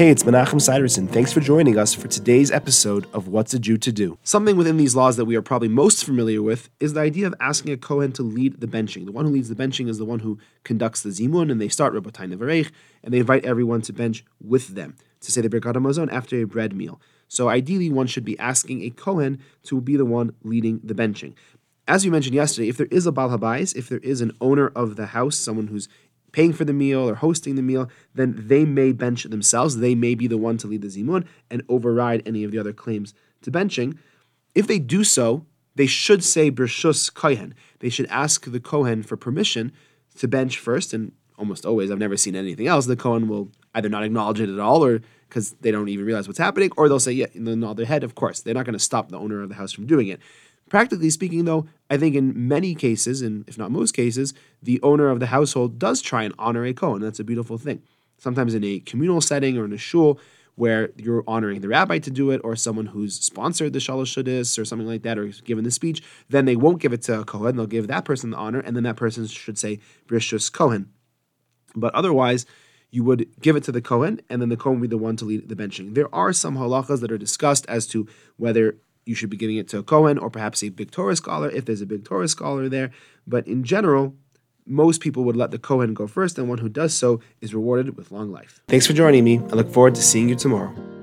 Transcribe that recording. Hey, it's Menachem Seiderson. Thanks for joining us for today's episode of What's a Jew to Do? Something within these laws that we are probably most familiar with is the idea of asking a Kohen to lead the benching. The one who leads the benching is the one who conducts the zimun, and they start Rebotay Nevereich, and they invite everyone to bench with them, to say the Birkat Hamazon after a bread meal. So ideally, one should be asking a Kohen to be the one leading the benching. As we mentioned yesterday, if there is a Balhabais, if there is an owner of the house, someone who's paying for the meal or hosting the meal, then they may bench themselves. They may be the one to lead the zimun and override any of the other claims to benching. If they do so, they should say breshus kohen. They should ask the Kohen for permission to bench first, and almost always, I've never seen anything else, the Kohen will either not acknowledge it at all, or because they don't even realize what's happening, or they'll say, yeah, and then nod their head, of course. They're not going to stop the owner of the house from doing it. Practically speaking, though, I think in many cases, and if not most cases, the owner of the household does try and honor a Kohen. That's a beautiful thing. Sometimes in a communal setting or in a shul where you're honoring the rabbi to do it, or someone who's sponsored the Shalosh Seudos or something like that, or given the speech, then they won't give it to a Kohen. They'll give that person the honor, and then that person should say breshus kohen. But otherwise, you would give it to the Kohen, and then the Kohen would be the one to lead the benching. There are some halachas that are discussed as to whether you should be giving it to a Kohen or perhaps a big Torah scholar, if there's a big Torah scholar there. But in general, most people would let the Kohen go first, and one who does so is rewarded with long life. Thanks for joining me. I look forward to seeing you tomorrow.